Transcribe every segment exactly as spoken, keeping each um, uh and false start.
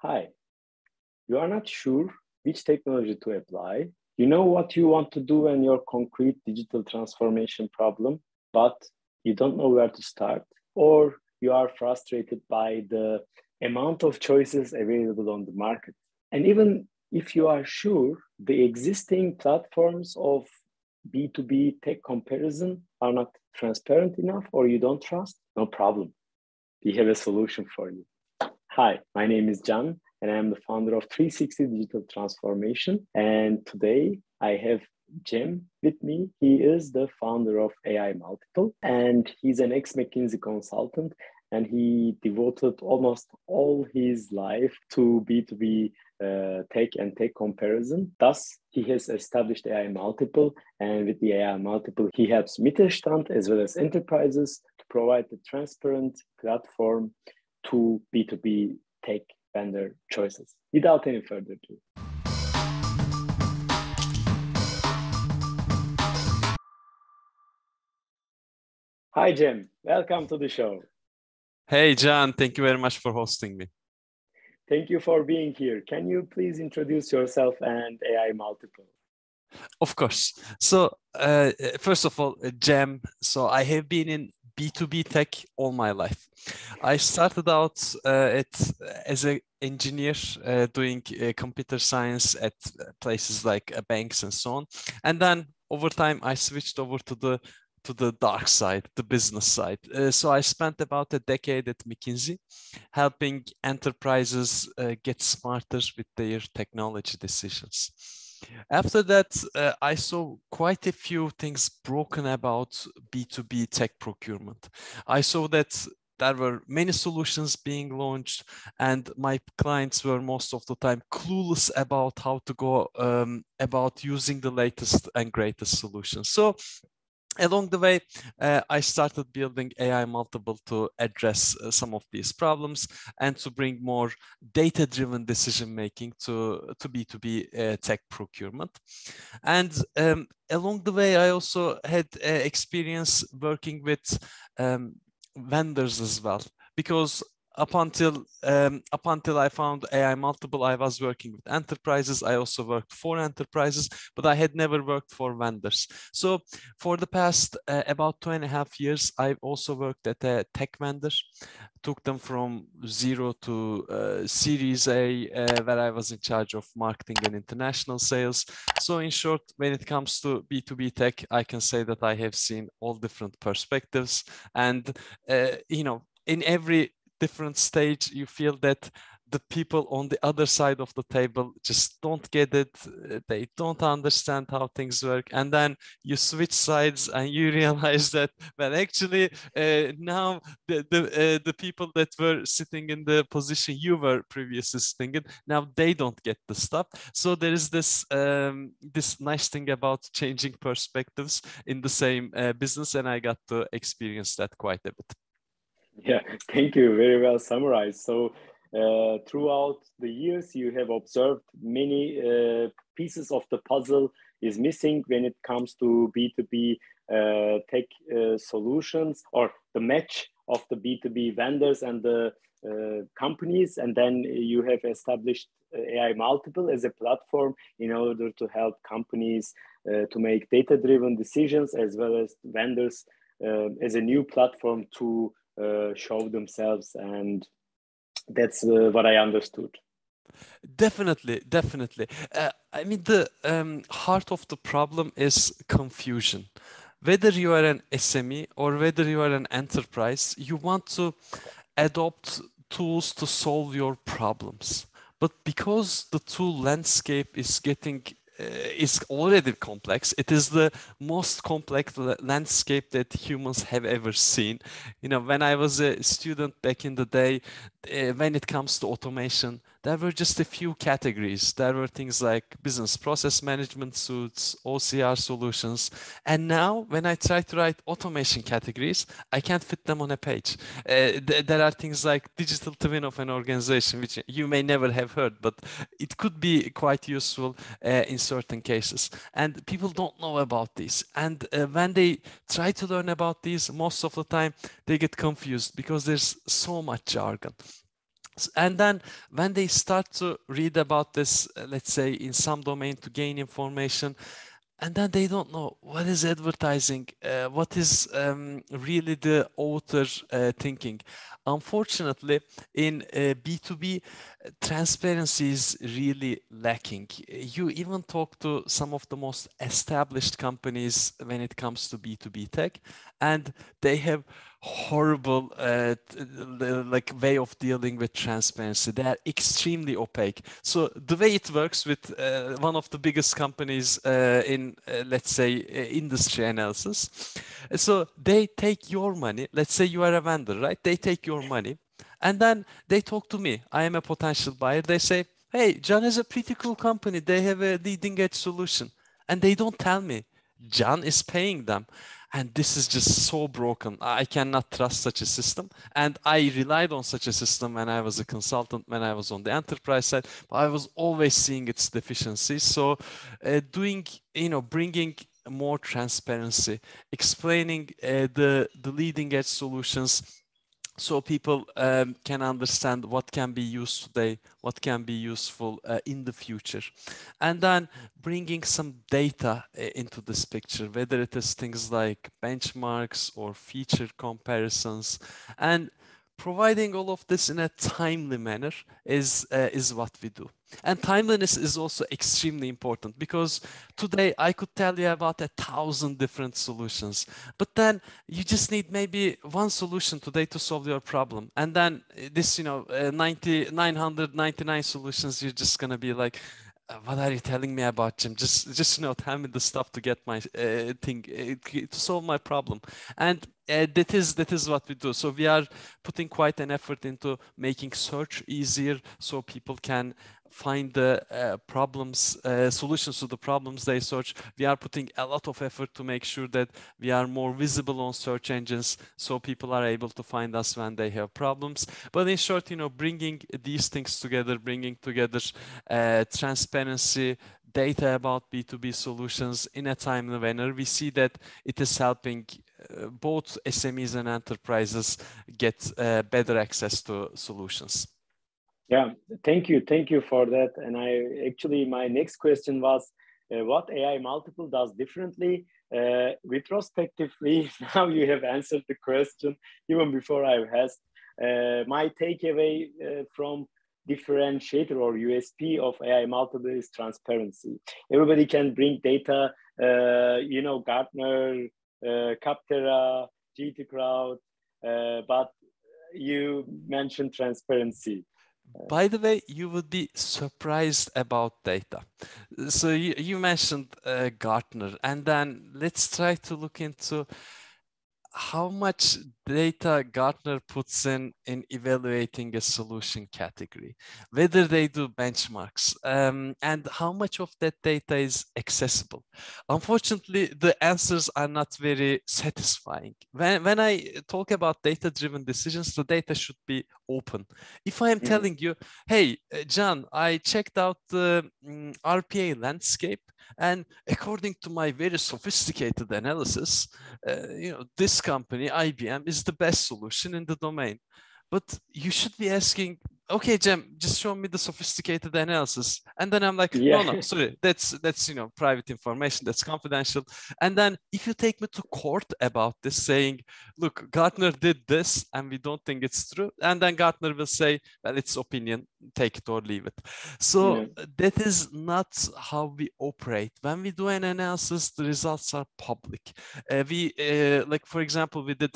Hi, you are not sure which technology to apply. You know what you want to do and your concrete digital transformation problem, but you don't know where to start, or you are frustrated by the amount of choices available on the market. And even if you are sure, the existing platforms of B two B tech comparison are not transparent enough, or you don't trust, no problem. We have a solution for you. Hi, my name is Can, and I am the founder of three sixty Digital Transformation. And today I have Cem with me. He is the founder of A I Multiple, and he's an ex-McKinsey consultant, and he devoted almost all his life to B two B uh, tech and tech comparison. Thus, he has established A I Multiple, and with the A I Multiple, he helps Mittelstand as well as enterprises to provide a transparent platform to B two B tech vendor choices. Without any further ado. Hi, Cem. Welcome to the show. Hey, Can, thank you very much for hosting me. Thank you for being here. Can you please introduce yourself and A I Multiple? Of course. So uh, first of all, Cem, so I have been in B two B tech all my life. I started out uh, at, as an engineer uh, doing uh, computer science at places like uh, banks and so on. And then over time, I switched over to the to the dark side, the business side. Uh, so I spent about a decade at McKinsey helping enterprises uh, get smarter with their technology decisions. After that, uh, I saw quite a few things broken about B two B tech procurement. I saw that there were many solutions being launched, and my clients were most of the time clueless about how to go um, about using the latest and greatest solutions. So along the way, uh, I started building A I Multiple to address uh, some of these problems and to bring more data-driven decision-making to, to B two B uh, tech procurement. And um, along the way, I also had uh, experience working with um, vendors as well, because Up until, um, up until I found A I Multiple, I was working with enterprises. I also worked for enterprises, but I had never worked for vendors. So for the past uh, about two and a half years, I've also worked at a tech vendor, took them from zero to uh, Series A, uh, where I was in charge of marketing and international sales. So in short, when it comes to B two B tech, I can say that I have seen all different perspectives. And, uh, you know, in every different stage, you feel that the people on the other side of the table just don't get it. They don't understand how things work. And then you switch sides and you realize that, well, actually uh, now the the, uh, the people that were sitting in the position you were previously sitting in, now they don't get the stuff. So there is this, um, this nice thing about changing perspectives in the same uh, business. And I got to experience that quite a bit. Yeah, thank you. Very well summarized. So uh, throughout the years, you have observed many uh, pieces of the puzzle is missing when it comes to B two B uh, tech uh, solutions, or the match of the B two B vendors and the uh, companies. And then you have established A I Multiple as a platform in order to help companies uh, to make data-driven decisions, as well as vendors uh, as a new platform to Uh, show themselves, and that's uh, what I understood. Definitely, definitely. Uh, I mean, the um, heart of the problem is confusion. Whether you are an S M E or whether you are an enterprise, you want to adopt tools to solve your problems. But because the tool landscape is getting Uh, is already complex. It is the most complex landscape that humans have ever seen. You know, when I was a student back in the day, uh, when it comes to automation, there were just a few categories. There were things like business process management suites, O C R solutions. And now when I try to write automation categories, I can't fit them on a page. Uh, th- there are things like digital twin of an organization, which you may never have heard, but it could be quite useful uh, in certain cases, and people don't know about this. And uh, when they try to learn about these, most of the time they get confused because there's so much jargon. And then when they start to read about this, let's say in some domain to gain information, and then they don't know what is advertising, uh, what is um, really the author uh, thinking. Unfortunately, in uh, B two B, transparency is really lacking. You even talk to some of the most established companies when it comes to B two B tech, and they have horrible uh, like way of dealing with transparency. They are extremely opaque. So the way it works with uh, one of the biggest companies uh, in, uh, let's say, uh, industry analysis. So they take your money. Let's say you are a vendor, right? They take your money and then they talk to me. I am a potential buyer. They say, hey, John is a pretty cool company. They have a leading edge solution. And they don't tell me John is paying them. And this is just so broken. I cannot trust such a system. And I relied on such a system when I was a consultant, when I was on the enterprise side, but I was always seeing its deficiencies. So uh, doing, you know, bringing more transparency, explaining uh, the, the leading edge solutions, so people um, can understand what can be used today, what can be useful uh, in the future. And then bringing some data into this picture, whether it is things like benchmarks or feature comparisons, and providing all of this in a timely manner is, uh, is what we do. And timeliness is also extremely important, because today I could tell you about a thousand different solutions, but then you just need maybe one solution today to solve your problem. And then this, you know, uh, nine hundred ninety-nine solutions, you're just going to be like, what are you telling me about, Jim? Just, just you know, tell me the stuff to get my uh, thing, uh, to solve my problem. And uh, that is that is what we do. So we are putting quite an effort into making search easier, so people can find the uh, problems, uh, solutions to the problems they search. We are putting a lot of effort to make sure that we are more visible on search engines, so people are able to find us when they have problems. But in short, you know, bringing these things together, bringing together uh, transparency, data about B two B solutions in a timely manner, we see that it is helping uh, both S M Es and enterprises get uh, better access to solutions. Yeah, thank you. Thank you for that. And I actually, my next question was uh, what A I Multiple does differently. Uh, retrospectively, now you have answered the question even before I've asked. Uh, my takeaway uh, from differentiator or U S P of A I Multiple is transparency. Everybody can bring data, uh, you know, Gartner, uh, Captera, G two Crowd, uh, but you mentioned transparency. By the way, you would be surprised about data. So you, you mentioned uh, Gartner, and then let's try to look into how much data Gartner puts in in evaluating a solution category, whether they do benchmarks, um, and how much of that data is accessible. Unfortunately, the answers are not very satisfying. When, when I talk about data-driven decisions, the data should be open. If I am mm-hmm. telling you, hey, John, I checked out the um, R P A landscape, and according to my very sophisticated analysis, uh, you know, this company, I B M, is the best solution in the domain. But you should be asking, okay, Cem, just show me the sophisticated analysis. And then I'm like, yeah. no, no, sorry, that's, that's, you know, private information, that's confidential. And then if you take me to court about this saying, look, Gartner did this and we don't think it's true. And then Gartner will say, well, it's opinion, take it or leave it. So yeah. that is not how we operate. When we do an analysis, the results are public. Uh, we, uh, like, for example, we did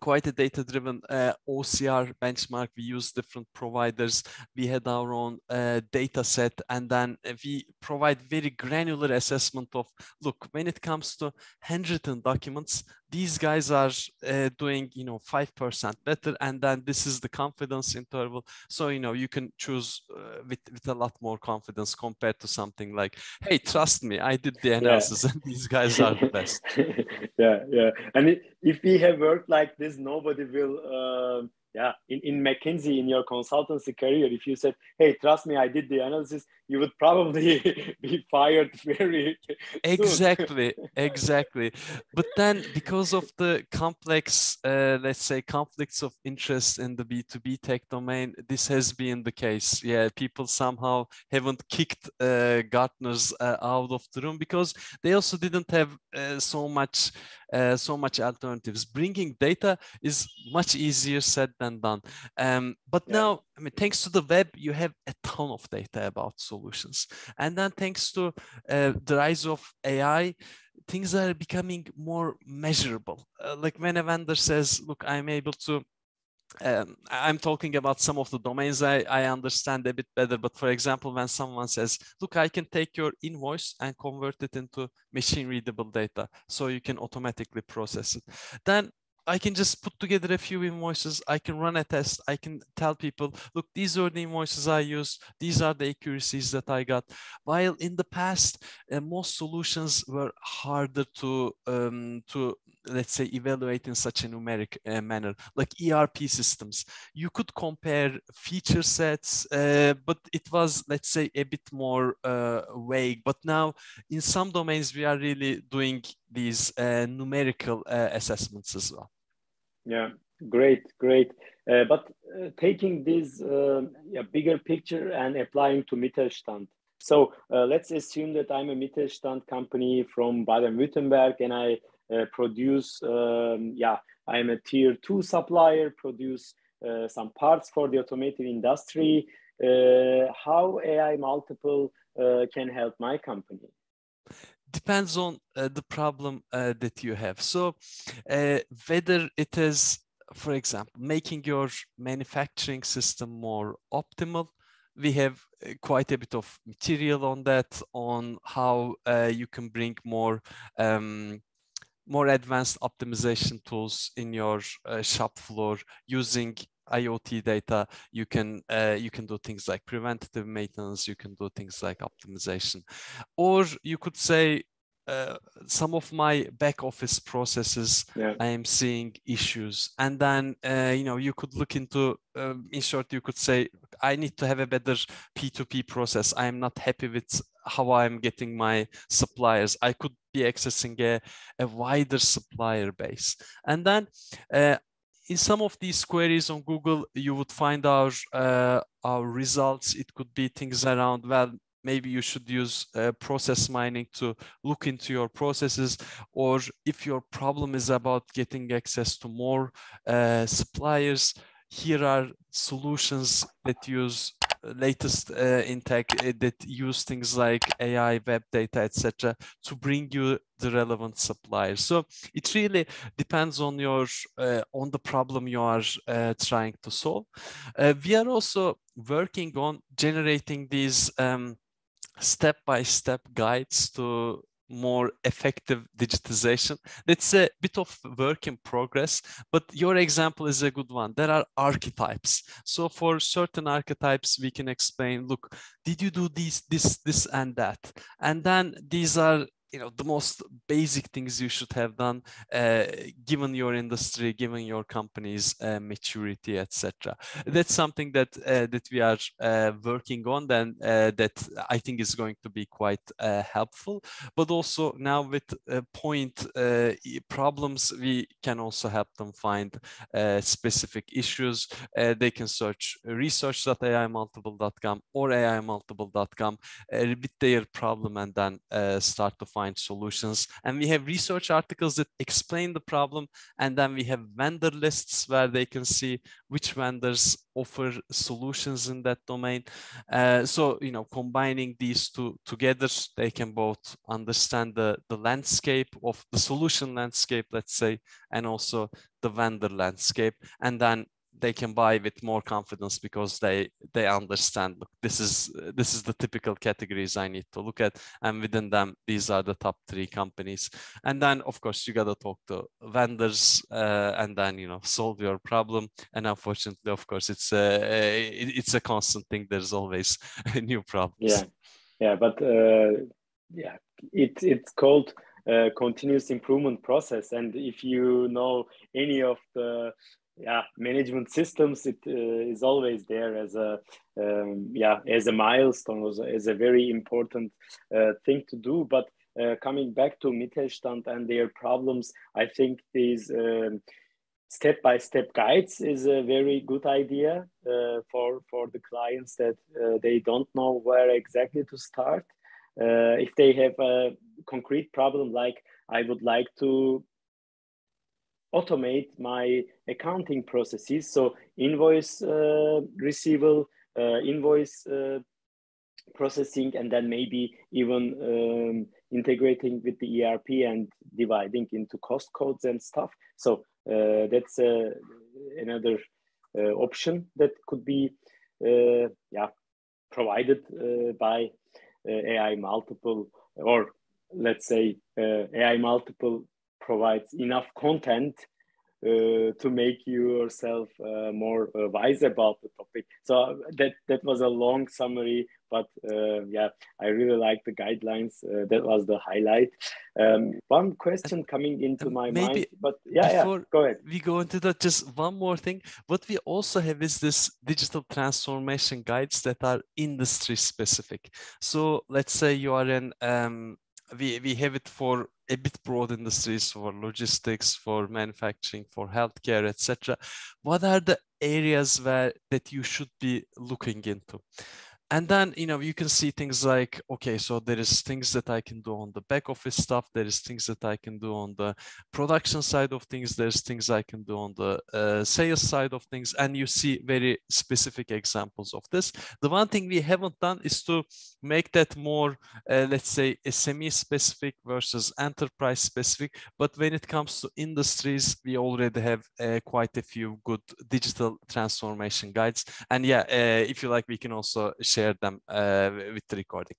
quite a data-driven uh, O C R benchmark. We use different providers. We had our own uh, data set, and then we provide very granular assessment of, look, when it comes to handwritten documents, these guys are uh, doing, you know, five percent better, and then this is the confidence interval. So, you know, you can choose uh, with, with a lot more confidence compared to something like, hey, trust me, I did the analysis yeah. and these guys are the best. yeah, yeah. And if we have worked like this, nobody will uh, Yeah, in, in McKinsey, in your consultancy career, if you said, hey, trust me, I did the analysis, you would probably be fired very Exactly, soon. Exactly. But then because of the complex, uh, let's say, conflicts of interest in the B two B tech domain, this has been the case. Yeah, people somehow haven't kicked uh, Gartners uh, out of the room because they also didn't have uh, so much uh, so much alternatives. Bringing data is much easier said than done. Um, but yeah. now, I mean, thanks to the web, you have a ton of data about solutions. And then thanks to uh, the rise of A I, things are becoming more measurable. Uh, like when a vendor says, look, I'm able to Um, I'm talking about some of the domains I, I understand a bit better, but for example, when someone says, look, I can take your invoice and convert it into machine readable data, so you can automatically process it. Then I can just put together a few invoices, I can run a test, I can tell people, look, these are the invoices I used, these are the accuracies that I got. While in the past, uh, most solutions were harder to, um, to let's say, evaluate in such a numeric uh, manner, like E R P systems. You could compare feature sets, uh, but it was, let's say, a bit more uh, vague. But now, in some domains, we are really doing these uh, numerical uh, assessments as well. Yeah, great, great. Uh, but uh, taking this uh, yeah, bigger picture and applying to Mittelstand. So uh, let's assume that I'm a Mittelstand company from Baden-Württemberg, and I uh, produce, um, yeah, I'm a tier two supplier, produce uh, some parts for the automotive industry. Uh, how A I Multiple uh, can help my company? Depends on uh, the problem uh, that you have. So uh, whether it is, for example, making your manufacturing system more optimal, we have quite a bit of material on that, on how uh, you can bring more um, more advanced optimization tools in your uh, shop floor using I O T data. You can uh, you can do things like preventative maintenance, you can do things like optimization, or you could say uh, some of my back office processes, yeah, I am seeing issues, and then uh, you know, you could look into um, in short, you could say, I need to have a better P two P process. I am not happy with how I'm getting my suppliers. I could be accessing a, a wider supplier base, and then uh, in some of these queries on Google, you would find our uh, our results. It could be things around, well, maybe you should use uh, process mining to look into your processes, or if your problem is about getting access to more uh, suppliers, here are solutions that use latest uh, in tech uh, that use things like A I, web data, et cetera, to bring you the relevant suppliers. So it really depends on your uh, on the problem you are uh, trying to solve. Uh, we are also working on generating these um, step-by-step guides to more effective digitization. That's a bit of work in progress, but your example is a good one. There are archetypes. So for certain archetypes, we can explain, look, did you do these, this, this, and that? And then these are, you know, the most basic things you should have done, uh, given your industry, given your company's uh, maturity, et cetera. That's something that uh, that we are uh, working on, then uh, that I think is going to be quite uh, helpful. But also now with uh, point uh, problems, we can also help them find uh, specific issues. Uh, they can search research dot A I multiple dot com or A I multiple dot com uh, with their problem, and then uh, start to find solutions. And we have research articles that explain the problem, and then we have vendor lists where they can see which vendors offer solutions in that domain. Uh, so, you know, combining these two together, they can both understand the, the landscape of the solution landscape, let's say, and also the vendor landscape, and then they can buy with more confidence because they they understand, look, this is this is the typical categories I need to look at, and within them these are the top three companies. And then of course you got to talk to vendors uh, and then, you know, solve your problem. And unfortunately, of course, it's a, a it's a constant thing. There's always new problems. Yeah, yeah, but uh, yeah, it it's called Uh, continuous improvement process. And if you know any of the yeah, management systems, it uh, is always there as a um, yeah as a milestone, as a very important uh, thing to do. But uh, coming back to Mittelstand and their problems, I think these um, step-by-step guides is a very good idea uh, for for the clients that uh, they don't know where exactly to start. Uh, if they have a concrete problem like, I would like to automate my accounting processes. So invoice uh, receivable, uh, invoice uh, processing, and then maybe even um, integrating with the E R P and dividing into cost codes and stuff. So uh, that's uh, another uh, option that could be uh, yeah, provided uh, by uh, A I Multiple, or let's say uh, A I Multiple provides enough content uh, to make yourself uh, more uh, wise about the topic. So that that was a long summary, but uh, yeah, I really like the guidelines. Uh, that was the highlight. Um, one question coming into my Maybe mind, but yeah, before yeah, go ahead. We go into that. Just one more thing. What we also have is this digital transformation guides that are industry specific. So let's say you are in. Um, We, we have it for a bit broad industries, for logistics, for manufacturing, for healthcare, et cetera. What are the areas where that you should be looking into? And then, you know, you can see things like, okay, so there is things that I can do on the back office stuff. There is things that I can do on the production side of things. There's things I can do on the uh, sales side of things. And you see very specific examples of this. The one thing we haven't done is to make that more, uh, let's say, S M E-specific versus enterprise-specific. But when it comes to industries, we already have uh, quite a few good digital transformation guides. And yeah, uh, if you like, we can also share them uh, with the recording.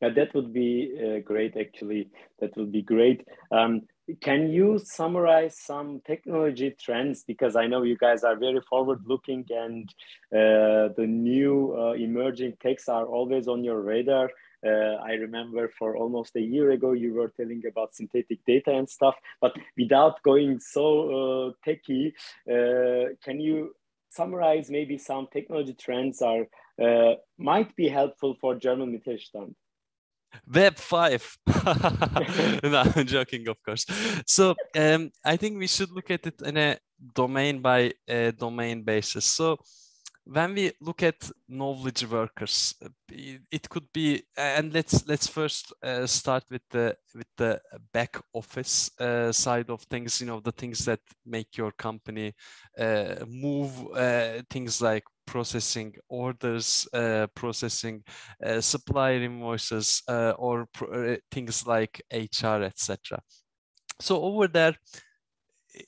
Yeah, that would be uh, great, actually. That would be great. Um, can you summarize some technology trends? Because I know you guys are very forward-looking, and uh, the new uh, emerging techs are always on your radar. Uh, I remember for almost a year ago, you were telling about synthetic data and stuff, but without going so uh, techy, uh, can you summarize maybe some technology trends are Uh, might be helpful for German Mittelstand? Web five. No, I'm joking, of course. So um, I think we should look at it in a domain by uh, domain basis. So when we look at knowledge workers, it could be, and let's let's first uh, start with the with the back office uh, side of things. You know, the things that make your company uh, move. Uh, things like processing orders, uh, processing uh, supplier invoices, uh, or pro things like H R, et cetera. So over there,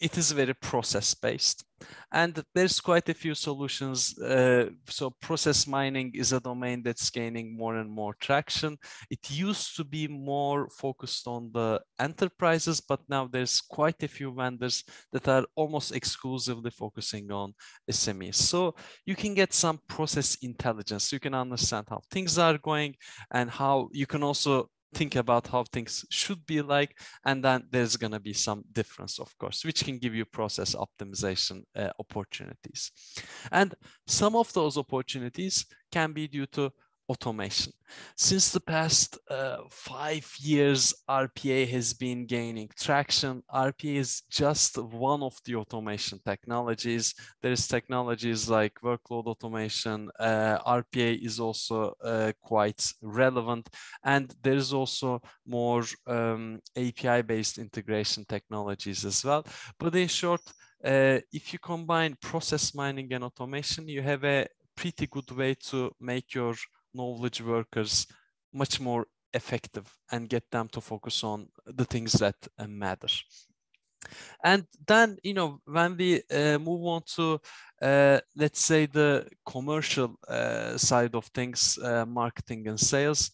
it is very process-based, and there's quite a few solutions. Uh, so process mining is a domain that's gaining more and more traction. It used to be more focused on the enterprises, but now there's quite a few vendors that are almost exclusively focusing on S M Es. So you can get some process intelligence. You can understand how things are going and how you can also think about how things should be like, and then there's going to be some difference, of course, which can give you process optimization uh, opportunities. And some of those opportunities can be due to automation. Since the past uh, five years, R P A has been gaining traction. R P A is just one of the automation technologies. There is technologies like workload automation. Uh, R P A is also uh, quite relevant. And there is also more um, A P I-based integration technologies as well. But in short, uh, if you combine process mining and automation, you have a pretty good way to make your knowledge workers much more effective and get them to focus on the things that matter. And then, you know, when we uh, move on to, uh, let's say, the commercial uh, side of things, uh, marketing and sales,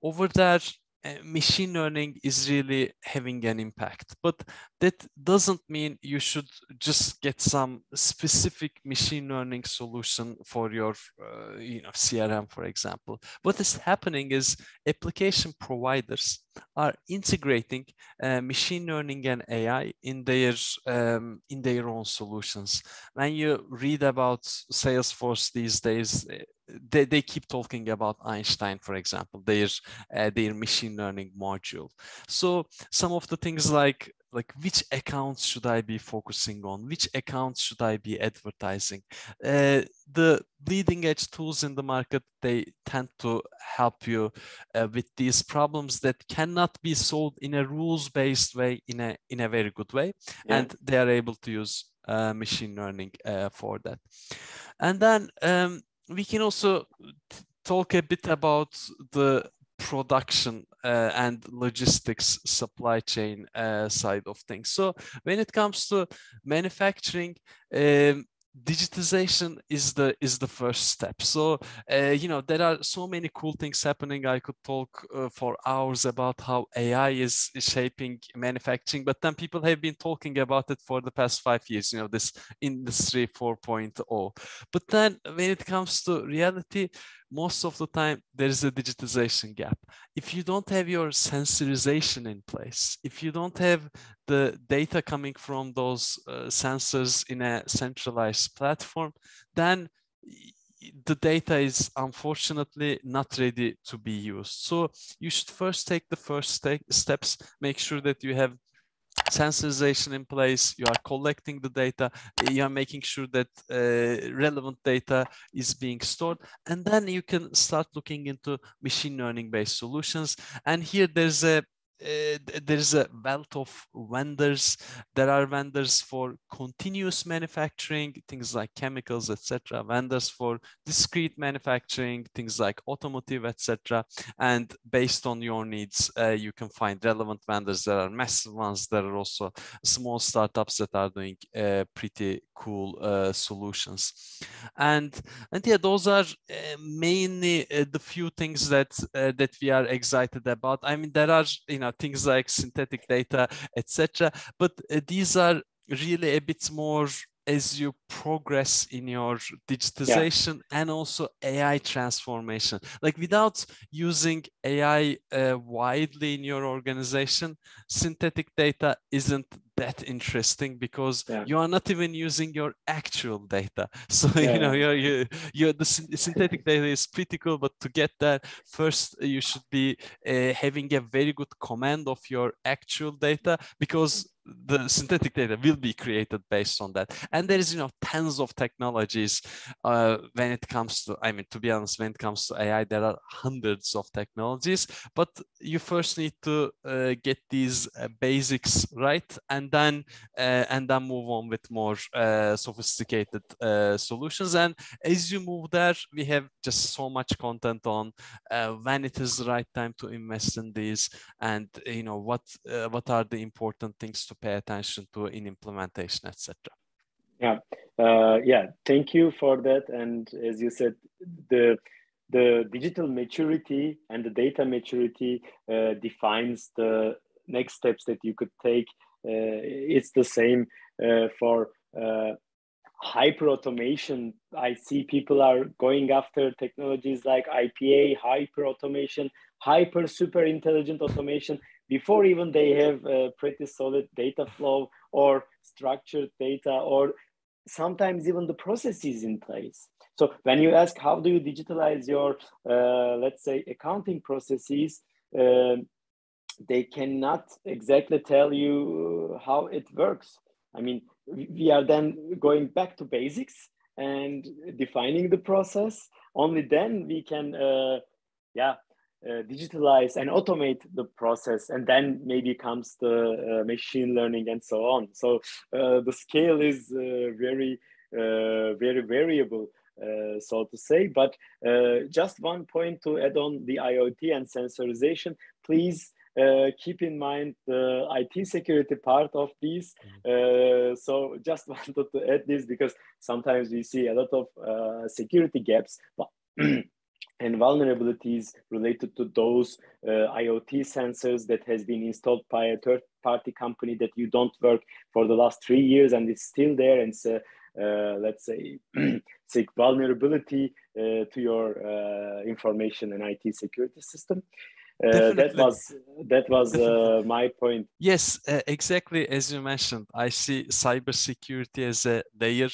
over there, uh, machine learning is really having an impact. But that doesn't mean you should just get some specific machine learning solution for your uh, you know, C R M, for example. What is happening is application providers are integrating uh, machine learning and A I in their um, in their own solutions. When you read about Salesforce these days, they, they keep talking about Einstein, for example, their uh, their machine learning module. So some of the things like like which accounts should I be focusing on? Which accounts should I be advertising? Uh, the leading edge tools in the market, they tend to help you uh, with these problems that cannot be solved in a rules-based way, in a, in a very good way. Yeah. And they are able to use uh, machine learning uh, for that. And then um, we can also talk a bit about the production uh, and logistics supply chain uh, side of things. So when it comes to manufacturing, um, digitization is the is the first step. So uh, you know, there are so many cool things happening. I could talk uh, for hours about how A I is shaping manufacturing, but then people have been talking about it for the past five years, you know, this Industry four point oh. But then when it comes to reality, most of the time there is a digitization gap. If you don't have your sensorization in place, if you don't have the data coming from those uh, sensors in a centralized platform, then the data is unfortunately not ready to be used. So you should first take the first steps, make sure that you have sensorization in place, you are collecting the data, you are making sure that uh, relevant data is being stored, and then you can start looking into machine learning based solutions. And here there's a Uh, there's a wealth of vendors. There are vendors for continuous manufacturing, things like chemicals, et cetera. Vendors for discrete manufacturing, things like automotive, et cetera. And based on your needs, uh, you can find relevant vendors. There are massive ones. There are also small startups that are doing uh, pretty cool uh, solutions. And and yeah, those are uh, mainly uh, the few things that uh, that we are excited about. I mean, there are, you know, things like synthetic data, et cetera. But uh, these are really a bit more as you progress in your digitization, yeah, and also A I transformation. Like without using A I uh, widely in your organization, synthetic data isn't that interesting because, yeah, you are not even using your actual data. So, yeah, you know, you're, you're, you're, the synthetic data is pretty cool, but to get that, first you should be uh, having a very good command of your actual data, because the synthetic data will be created based on that. And there is, you know, tons of technologies uh, when it comes to, I mean, to be honest, when it comes to A I, there are hundreds of technologies, but you first need to uh, get these uh, basics right, and then uh, and then move on with more uh, sophisticated uh, solutions. And as you move there, we have just so much content on uh, when it is the right time to invest in these, and, you know, what uh, what are the important things to pay attention to in implementation, et cetera. Yeah, uh, yeah. Thank you for that. And as you said, the the digital maturity and the data maturity uh, defines the next steps that you could take. Uh, it's the same uh, for uh, hyper automation. I see people are going after technologies like I P A, hyper automation, hyper super intelligent automation, before even they have a pretty solid data flow or structured data, or sometimes even the processes in place. So when you ask, how do you digitalize your, uh, let's say, accounting processes, uh, they cannot exactly tell you how it works. I mean, we are then going back to basics and defining the process. Only then we can, uh, yeah, Uh, digitalize and automate the process, and then maybe comes the uh, machine learning and so on. So uh, the scale is uh, very, uh, very variable, uh, so to say. But uh, just one point to add on the IoT and sensorization. Please uh, keep in mind the I T security part of these. Uh, so just wanted to add this because sometimes we see a lot of uh, security gaps. But and vulnerabilities related to those uh, IoT sensors that has been installed by a third party company that you don't work for the last three years and it's still there, and it's a, uh, let's say, sick vulnerability uh, to your uh, information and I T security system. Uh, that was that was uh, my point. Yes, uh, exactly as you mentioned. I see cybersecurity as a layer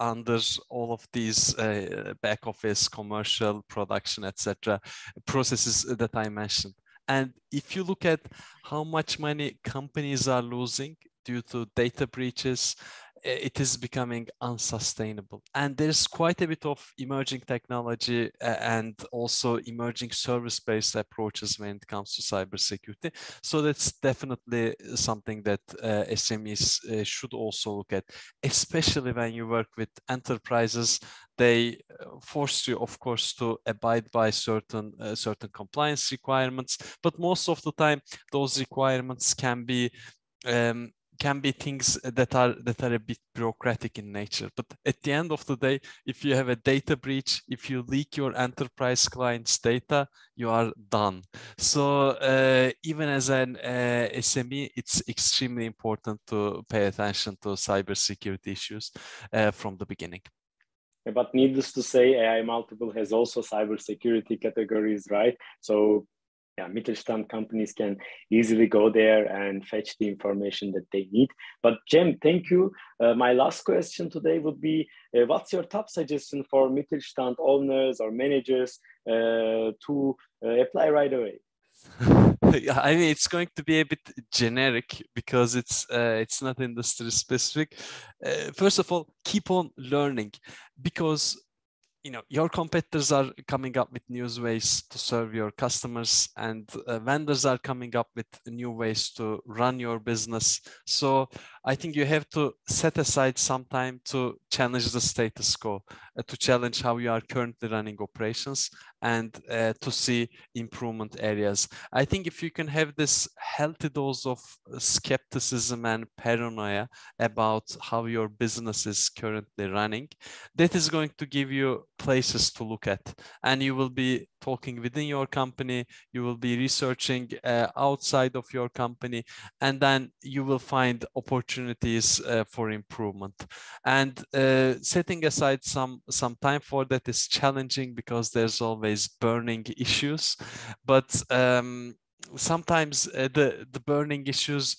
under all of these uh, back office, commercial, production, et cetera processes that I mentioned. And if you look at how much money companies are losing due to data breaches, it is becoming unsustainable. And there's quite a bit of emerging technology and also emerging service-based approaches when it comes to cybersecurity. So that's definitely something that uh, S M Es uh, should also look at, especially when you work with enterprises. They force you, of course, to abide by certain uh, certain compliance requirements, but most of the time, those requirements can be um, can be things that are that are a bit bureaucratic in nature. But at the end of the day, if you have a data breach, if you leak your enterprise clients' data, you are done. So uh, even as an uh, S M E, it's extremely important to pay attention to cybersecurity issues uh, from the beginning. Yeah, but needless to say, A I Multiple has also cybersecurity categories, right? So yeah, Mittelstand companies can easily go there and fetch the information that they need. But Cem, thank you. Uh, my last question today would be, uh, what's your top suggestion for Mittelstand owners or managers uh, to uh, apply right away? I mean, it's going to be a bit generic because it's uh, it's not industry specific. Uh, first of all, keep on learning, because you know, your competitors are coming up with new ways to serve your customers, and uh, vendors are coming up with new ways to run your business. So I think you have to set aside some time to challenge the status quo, uh, to challenge how you are currently running operations, and uh, to see improvement areas. I think if you can have this healthy dose of skepticism and paranoia about how your business is currently running, that is going to give you places to look at, and you will be talking within your company, you will be researching uh, outside of your company, and then you will find opportunities uh, for improvement. And uh, setting aside some some time for that is challenging because there's always burning issues, but um, sometimes uh, the the burning issues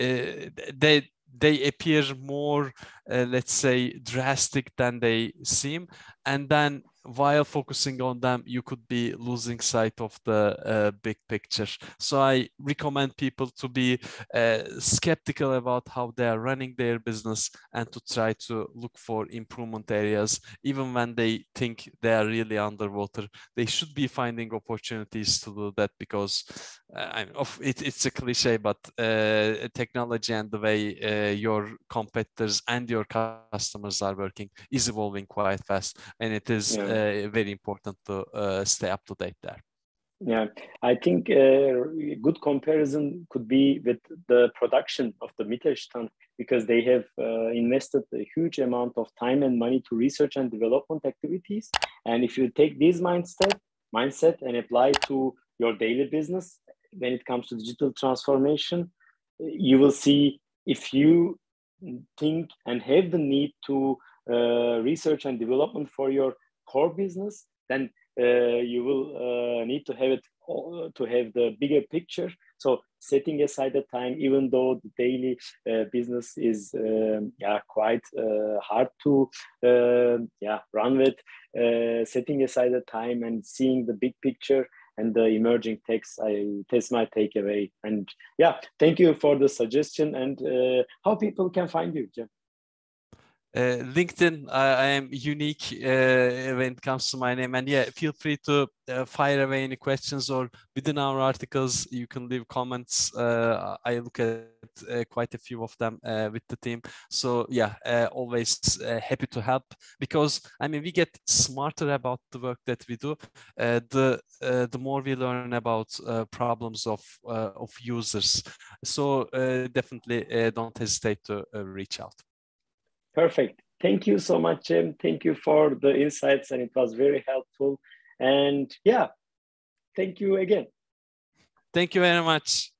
uh, they they appear more, uh, let's say, drastic than they seem. And then while focusing on them, you could be losing sight of the uh, big picture. So I recommend people to be uh, skeptical about how they are running their business and to try to look for improvement areas. Even when they think they are really underwater, they should be finding opportunities to do that, because uh, I'm of, it, it's a cliche, but uh, technology and the way uh, your competitors and your customers are working is evolving quite fast, and it is yeah. Uh, very important to uh, stay up to date there. Yeah, I think a good comparison could be with the production of the Mittelstand, because they have uh, invested a huge amount of time and money to research and development activities. And if you take this mindset, mindset and apply to your daily business, when it comes to digital transformation, you will see if you think and have the need to uh, research and development for your core business, then uh, you will uh, need to have it all, to have the bigger picture. So setting aside the time, even though the daily uh, business is um, yeah quite uh, hard to uh, yeah run with, uh, setting aside the time and seeing the big picture and the emerging techs, I that's my takeaway. And yeah, thank you for the suggestion. And uh, how people can find you, Cem? Uh, LinkedIn, I, I am unique uh, when it comes to my name, and yeah, feel free to uh, fire away any questions, or within our articles you can leave comments. uh, I look at uh, quite a few of them uh, with the team, so yeah, uh, always uh, happy to help, because I mean, we get smarter about the work that we do, uh, the uh, the more we learn about uh, problems of uh, of users. So uh, definitely uh, don't hesitate to uh, reach out. Perfect. Thank you so much, Cem. Thank you for the insights, and it was very helpful. And yeah, thank you again. Thank you very much.